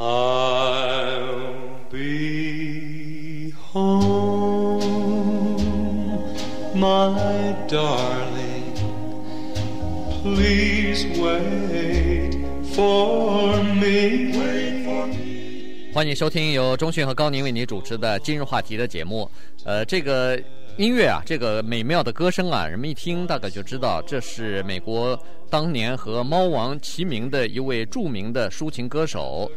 I'll be home, my darling. Please wait for me. Wait for me. 欢迎收听由钟迅和高宁为你主持的今日话题的节目。这个音乐啊，这个美妙的歌声啊，人们一听大概就知道，这是美国当年和猫王齐名的一位著名的抒情歌手，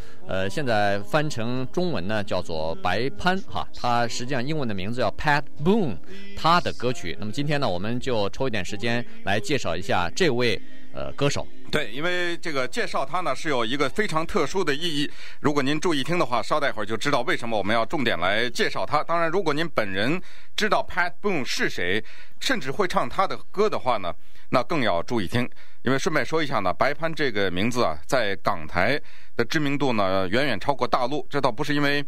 现在翻成中文呢叫做白潘哈，他实际上英文的名字叫 Pat Boone， 他的歌曲。那么今天呢，我们就抽一点时间来介绍一下这位歌手。对，因为这个介绍它呢是有一个非常特殊的意义，如果您注意听的话，稍待会儿就知道为什么我们要重点来介绍它。当然，如果您本人知道 Pat Boone 是谁，甚至会唱他的歌的话呢，那更要注意听。因为顺便说一下呢，白潘这个名字啊，在港台的知名度呢远远超过大陆。这倒不是因为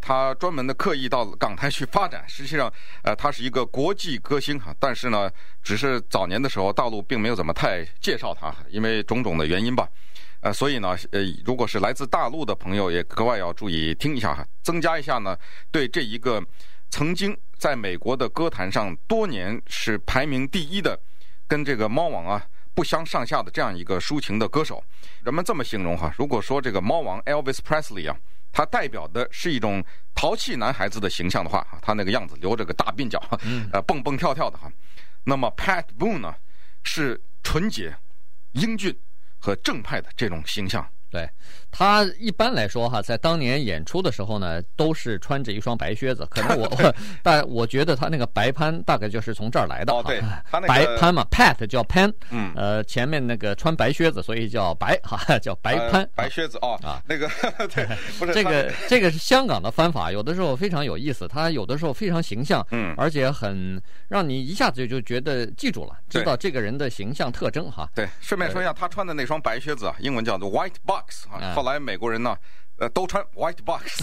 他专门的刻意到港台去发展，实际上他是一个国际歌星哈，但是呢，只是早年的时候大陆并没有怎么太介绍他，因为种种的原因吧，所以呢，如果是来自大陆的朋友，也格外要注意听一下哈，增加一下呢对这一个曾经在美国的歌坛上多年是排名第一的，跟这个猫王啊不相上下的这样一个抒情的歌手。人们这么形容哈，如果说这个猫王 Elvis Presley 啊，他代表的是一种淘气男孩子的形象的话，他那个样子留着个大鬓角，蹦蹦跳跳的哈。那么 Pat Boone 呢，是纯洁、英俊和正派的这种形象。对，他一般来说哈，在当年演出的时候呢，都是穿着一双白靴子。可能但我觉得他那个白潘大概就是从这儿来的。哦，对，他那个白潘嘛 ，Pat 叫潘，前面那个穿白靴子，所以叫白哈，叫白潘。白靴子哦，啊，那个对，不是这个是香港的翻法，有的时候非常有意思，他有的时候非常形象，而且很让你一下子就觉得记住了，知道这个人的形象特征哈。对，顺便说一下，他穿的那双白靴子啊，英文叫做 White Box。后来美国人呢，都穿 white box。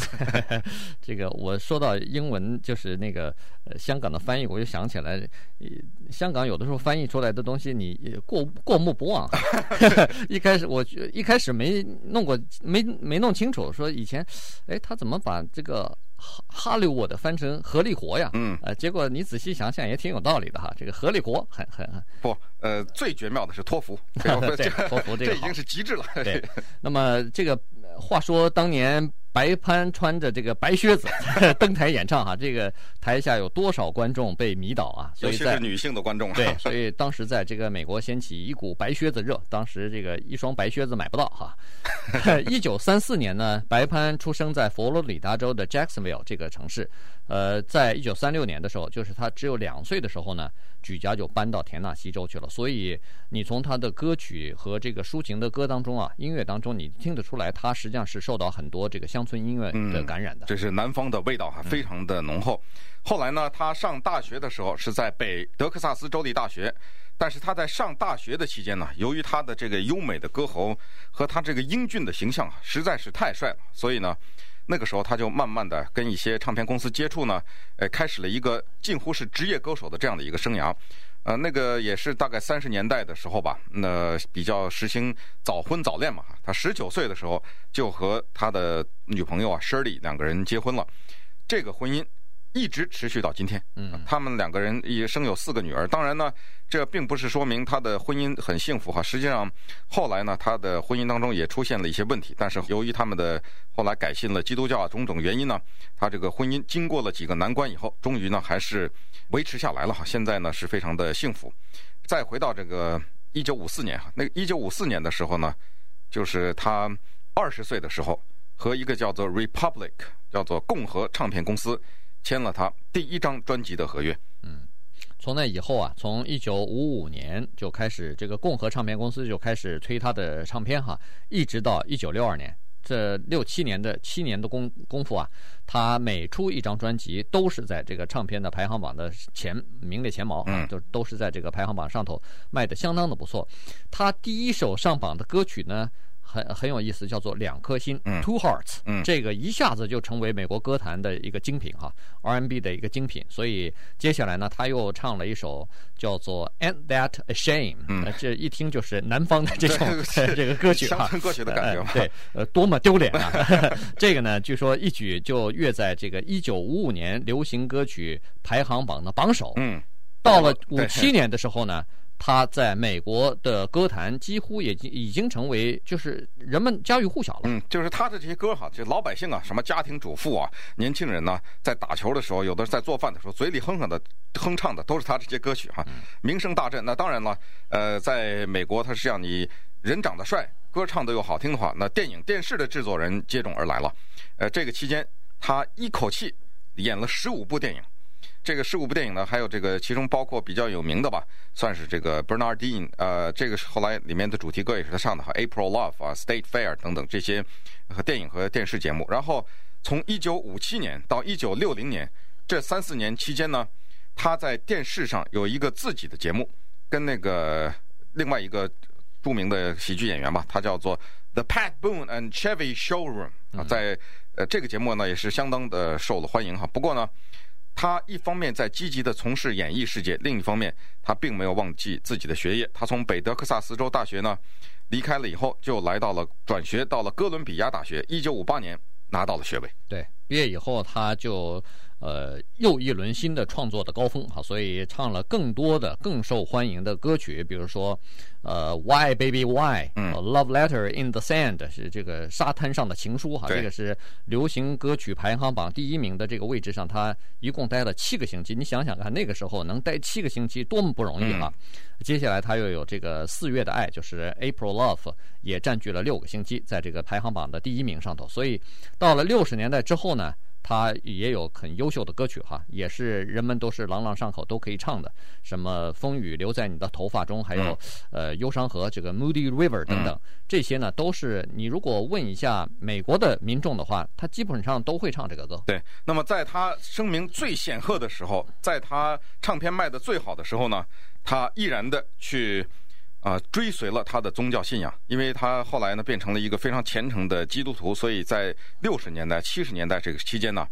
这个我说到英文就是那个香港的翻译，我就想起来，香港有的时候翻译出来的东西你过目不忘。一开始没弄过，没弄清楚，说以前，哎，他怎么把这个Hollywood 翻成合力活呀？结果你仔细想想也挺有道理的哈。这个合力活很不，最绝妙的是托福，对，托福这已经是极致了。对，那么这个话说当年白潘穿着这个白靴子登台演唱哈，这个台下有多少观众被迷倒啊？所以尤其是女性的观众。对，所以当时在这个美国掀起一股白靴子热，当时这个一双白靴子买不到哈。1934年呢，白潘出生在佛罗里达州的 Jacksonville 这个城市。在1936年的时候，就是他只有2岁的时候呢，举家就搬到田纳西州去了。所以你从他的歌曲和这个抒情的歌当中啊，音乐当中，你听得出来，他实际上是受到很多这个乡村音乐的感染的。这是南方的味道哈，非常的浓厚。后来呢，他上大学的时候是在北德克萨斯州立大学，但是他在上大学的期间呢，由于他的这个优美的歌喉和他这个英俊的形象啊，实在是太帅了，所以呢，那个时候他就慢慢的跟一些唱片公司接触呢，开始了一个近乎是职业歌手的这样的一个生涯。那个也是大概30年代的时候吧，那比较实行早婚早恋嘛。他19岁的时候就和他的女朋友啊 Shirley 2个人结婚了，这个婚姻一直持续到今天。他们2个人也生有4个女儿。当然呢，这并不是说明他的婚姻很幸福哈。实际上，后来呢，他的婚姻当中也出现了一些问题。但是由于他们的后来改信了基督教啊，种种原因呢，他这个婚姻经过了几个难关以后，终于呢还是维持下来了哈。现在呢是非常的幸福。再回到这个1954年哈，那1954年的时候呢，就是他20岁的时候，和一个叫做 Republic 叫做共和唱片公司签了他第1张专辑的合约。从那以后啊，从1955年就开始，这个共和唱片公司就开始推他的唱片哈，一直到1962年，这7年的功夫啊，他每出1张专辑都是在这个唱片的排行榜的名列前茅，都是在这个排行榜上头，卖的相当的不错。他第1首上榜的歌曲呢，很有意思，叫做两颗心 Two Hearts， 这个一下子就成为美国歌坛的一个精品哈 R&B 的一个精品。所以接下来呢，他又唱了一首叫做 Ain't That a Shame， 这一听就是南方的这种这个歌曲哈，乡村歌曲的感觉嘛，对，多么丢脸啊这个呢，据说一举就跃在这个1955年流行歌曲排行榜的榜首，到了57年的时候呢，他在美国的歌坛几乎已经成为就是人们家喻户晓了。就是他的这些歌哈，这老百姓啊，什么家庭主妇啊，年轻人呢，在打球的时候，有的在做饭的时候，嘴里哼唱的都是他这些歌曲哈，名声大振。那当然了，在美国他是这样，你人长得帅，歌唱得又好听的话，那电影电视的制作人接踵而来了。这个期间他一口气演了15部电影。这个15部电影呢，还有这个其中包括比较有名的吧，算是这个 Bernardine， 这个是后来里面的主题歌也是他唱的哈 ，April Love 啊 ，State Fair 等等这些和电影和电视节目。然后从1957年到1960年这3-4年期间呢，他在电视上有一个自己的节目，跟那个另外一个著名的喜剧演员吧，他叫做 The Pat Boone and Chevy Showroom 啊，在这个节目呢也是相当的受了欢迎哈。不过呢，他一方面在积极地从事演艺世界，另一方面他并没有忘记自己的学业。他从北德克萨斯州大学呢离开了以后，就来到了转学到了哥伦比亚大学，1958年拿到了学位。对，毕业以后他就又一轮新的创作的高峰哈，所以唱了更多的更受欢迎的歌曲，比如说Why Baby Why， Love Letter in the Sand， 是这个沙滩上的情书哈，这个是流行歌曲排行榜第1名的这个位置上，他一共待了7个星期。你想想看，那个时候能待7个星期多么不容易啊！接下来他又有这个4月的爱，就是 April Love， 也占据了6个星期在这个排行榜的第1名上头。所以到了60年代之后呢，他也有很优秀的歌曲哈，也是人们都是朗朗上口都可以唱的，什么风雨留在你的头发中，还有忧伤河这个 Moody River 等等，这些呢都是你如果问一下美国的民众的话，他基本上都会唱这个歌。对，那么在他声名最显赫的时候，在他唱片卖的最好的时候呢，他毅然的去追随了他的宗教信仰，因为他后来呢变成了一个非常虔诚的基督徒，所以在60年代、70年代这个期间呢，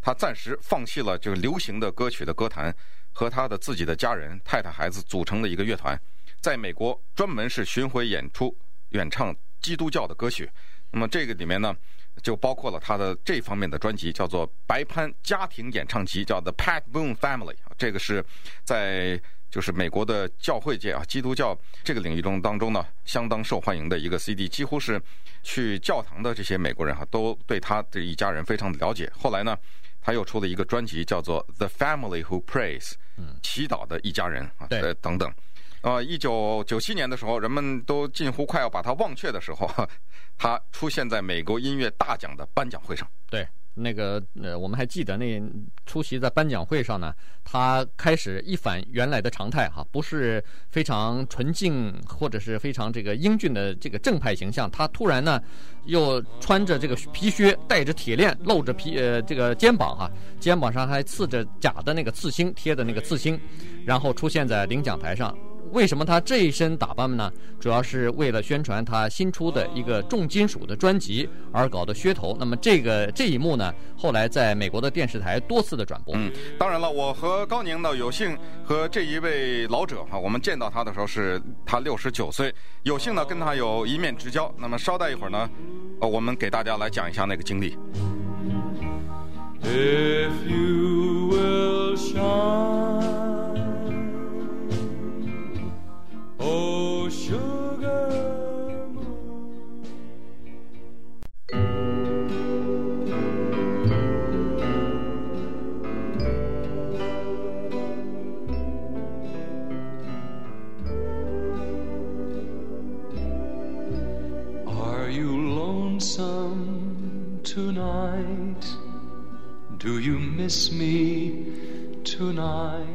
他暂时放弃了这个流行的歌曲的歌坛，和他的自己的家人、太太、孩子组成了一个乐团，在美国专门是巡回演出、演唱基督教的歌曲。那么这个里面呢，就包括了他的这方面的专辑，叫做《白潘家庭演唱集》，叫 The Pat Boone Family。这个是在就是美国的教会界啊，基督教这个领域中当中呢，相当受欢迎的一个 CD， 几乎是去教堂的这些美国人哈，都对他这一家人非常的了解。后来呢，他又出了一个专辑，叫做《The Family Who Prays》，祈祷的一家人啊，等等。1997年的时候，人们都近乎快要把他忘却的时候，他出现在美国音乐大奖的颁奖会上。对。那个我们还记得那出席在颁奖会上呢，他开始一反原来的常态哈，不是非常纯净或者是非常这个英俊的这个正派形象，他突然呢又穿着这个皮靴，带着铁链，露着这个肩膀哈，肩膀上还刺着假的那个刺青，贴的那个刺青，然后出现在领奖台上。为什么他这一身打扮呢？主要是为了宣传他新出的一个重金属的专辑而搞的噱头。那么这一幕呢，后来在美国的电视台多次的转播。当然了，我和高宁呢有幸和这一位老者哈，我们见到他的时候是他69岁，有幸呢跟他有一面之交。那么稍待一会儿呢，我们给大家来讲一下那个经历。If you will shine,Oh, sugar moon, are you lonesome tonight? Do you miss me tonight?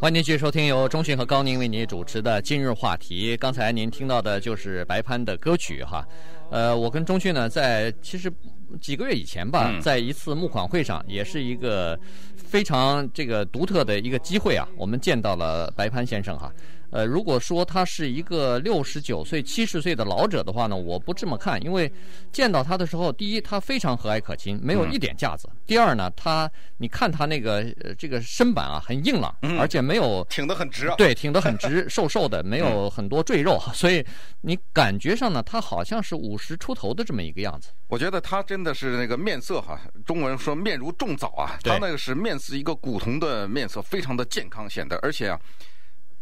欢迎您继续收听由钟迅和高宁为您主持的今日话题。刚才您听到的就是白潘的歌曲哈，我跟钟迅呢在其实几个月以前吧，在一次募款会上，也是一个非常这个独特的一个机会啊，我们见到了白潘先生哈。如果说他是一个69岁、70岁的老者的话呢，我不这么看，因为见到他的时候，第一，他非常和蔼可亲，没有一点架子；第二呢，你看他那个这个身板啊，很硬朗，而且没有挺得很直啊，对，挺得很直，瘦瘦的，没有很多赘肉，所以你感觉上呢，他好像是50出头的这么一个样子。我觉得他真的是那个面色哈，中文说面如重枣啊，他那个是面色一个古铜的面色，非常的健康显得，而且啊。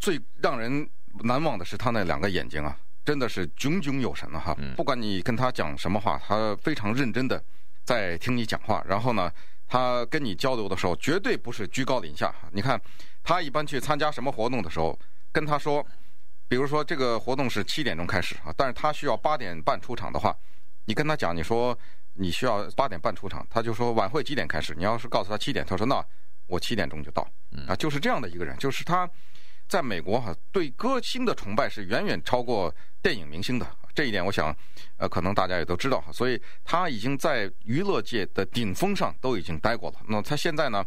最让人难忘的是他那2个眼睛啊，真的是炯炯有神了哈！不管你跟他讲什么话，他非常认真的在听你讲话。然后呢，他跟你交流的时候，绝对不是居高临下。你看，他一般去参加什么活动的时候，跟他说，比如说这个活动是7点钟开始啊，但是他需要8点半出场的话，你跟他讲，你说你需要8点半出场，他就说晚会几点开始？你要是告诉他7点，他说那我7点钟就到啊，就是这样的一个人，就是他。在美国哈，对歌星的崇拜是远远超过电影明星的，这一点我想，可能大家也都知道哈。所以他已经在娱乐界的顶峰上都已经待过了。那他现在呢，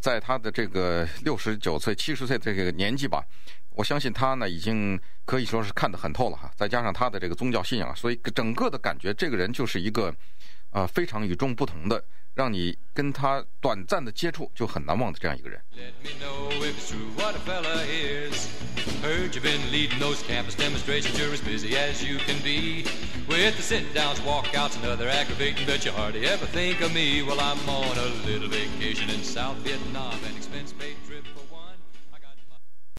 在他的这个69岁、70岁这个年纪吧，我相信他呢已经可以说是看得很透了哈。再加上他的这个宗教信仰，所以整个的感觉，这个人就是一个非常与众不同的。让你跟他短暂的接触就很难忘的这样一个人。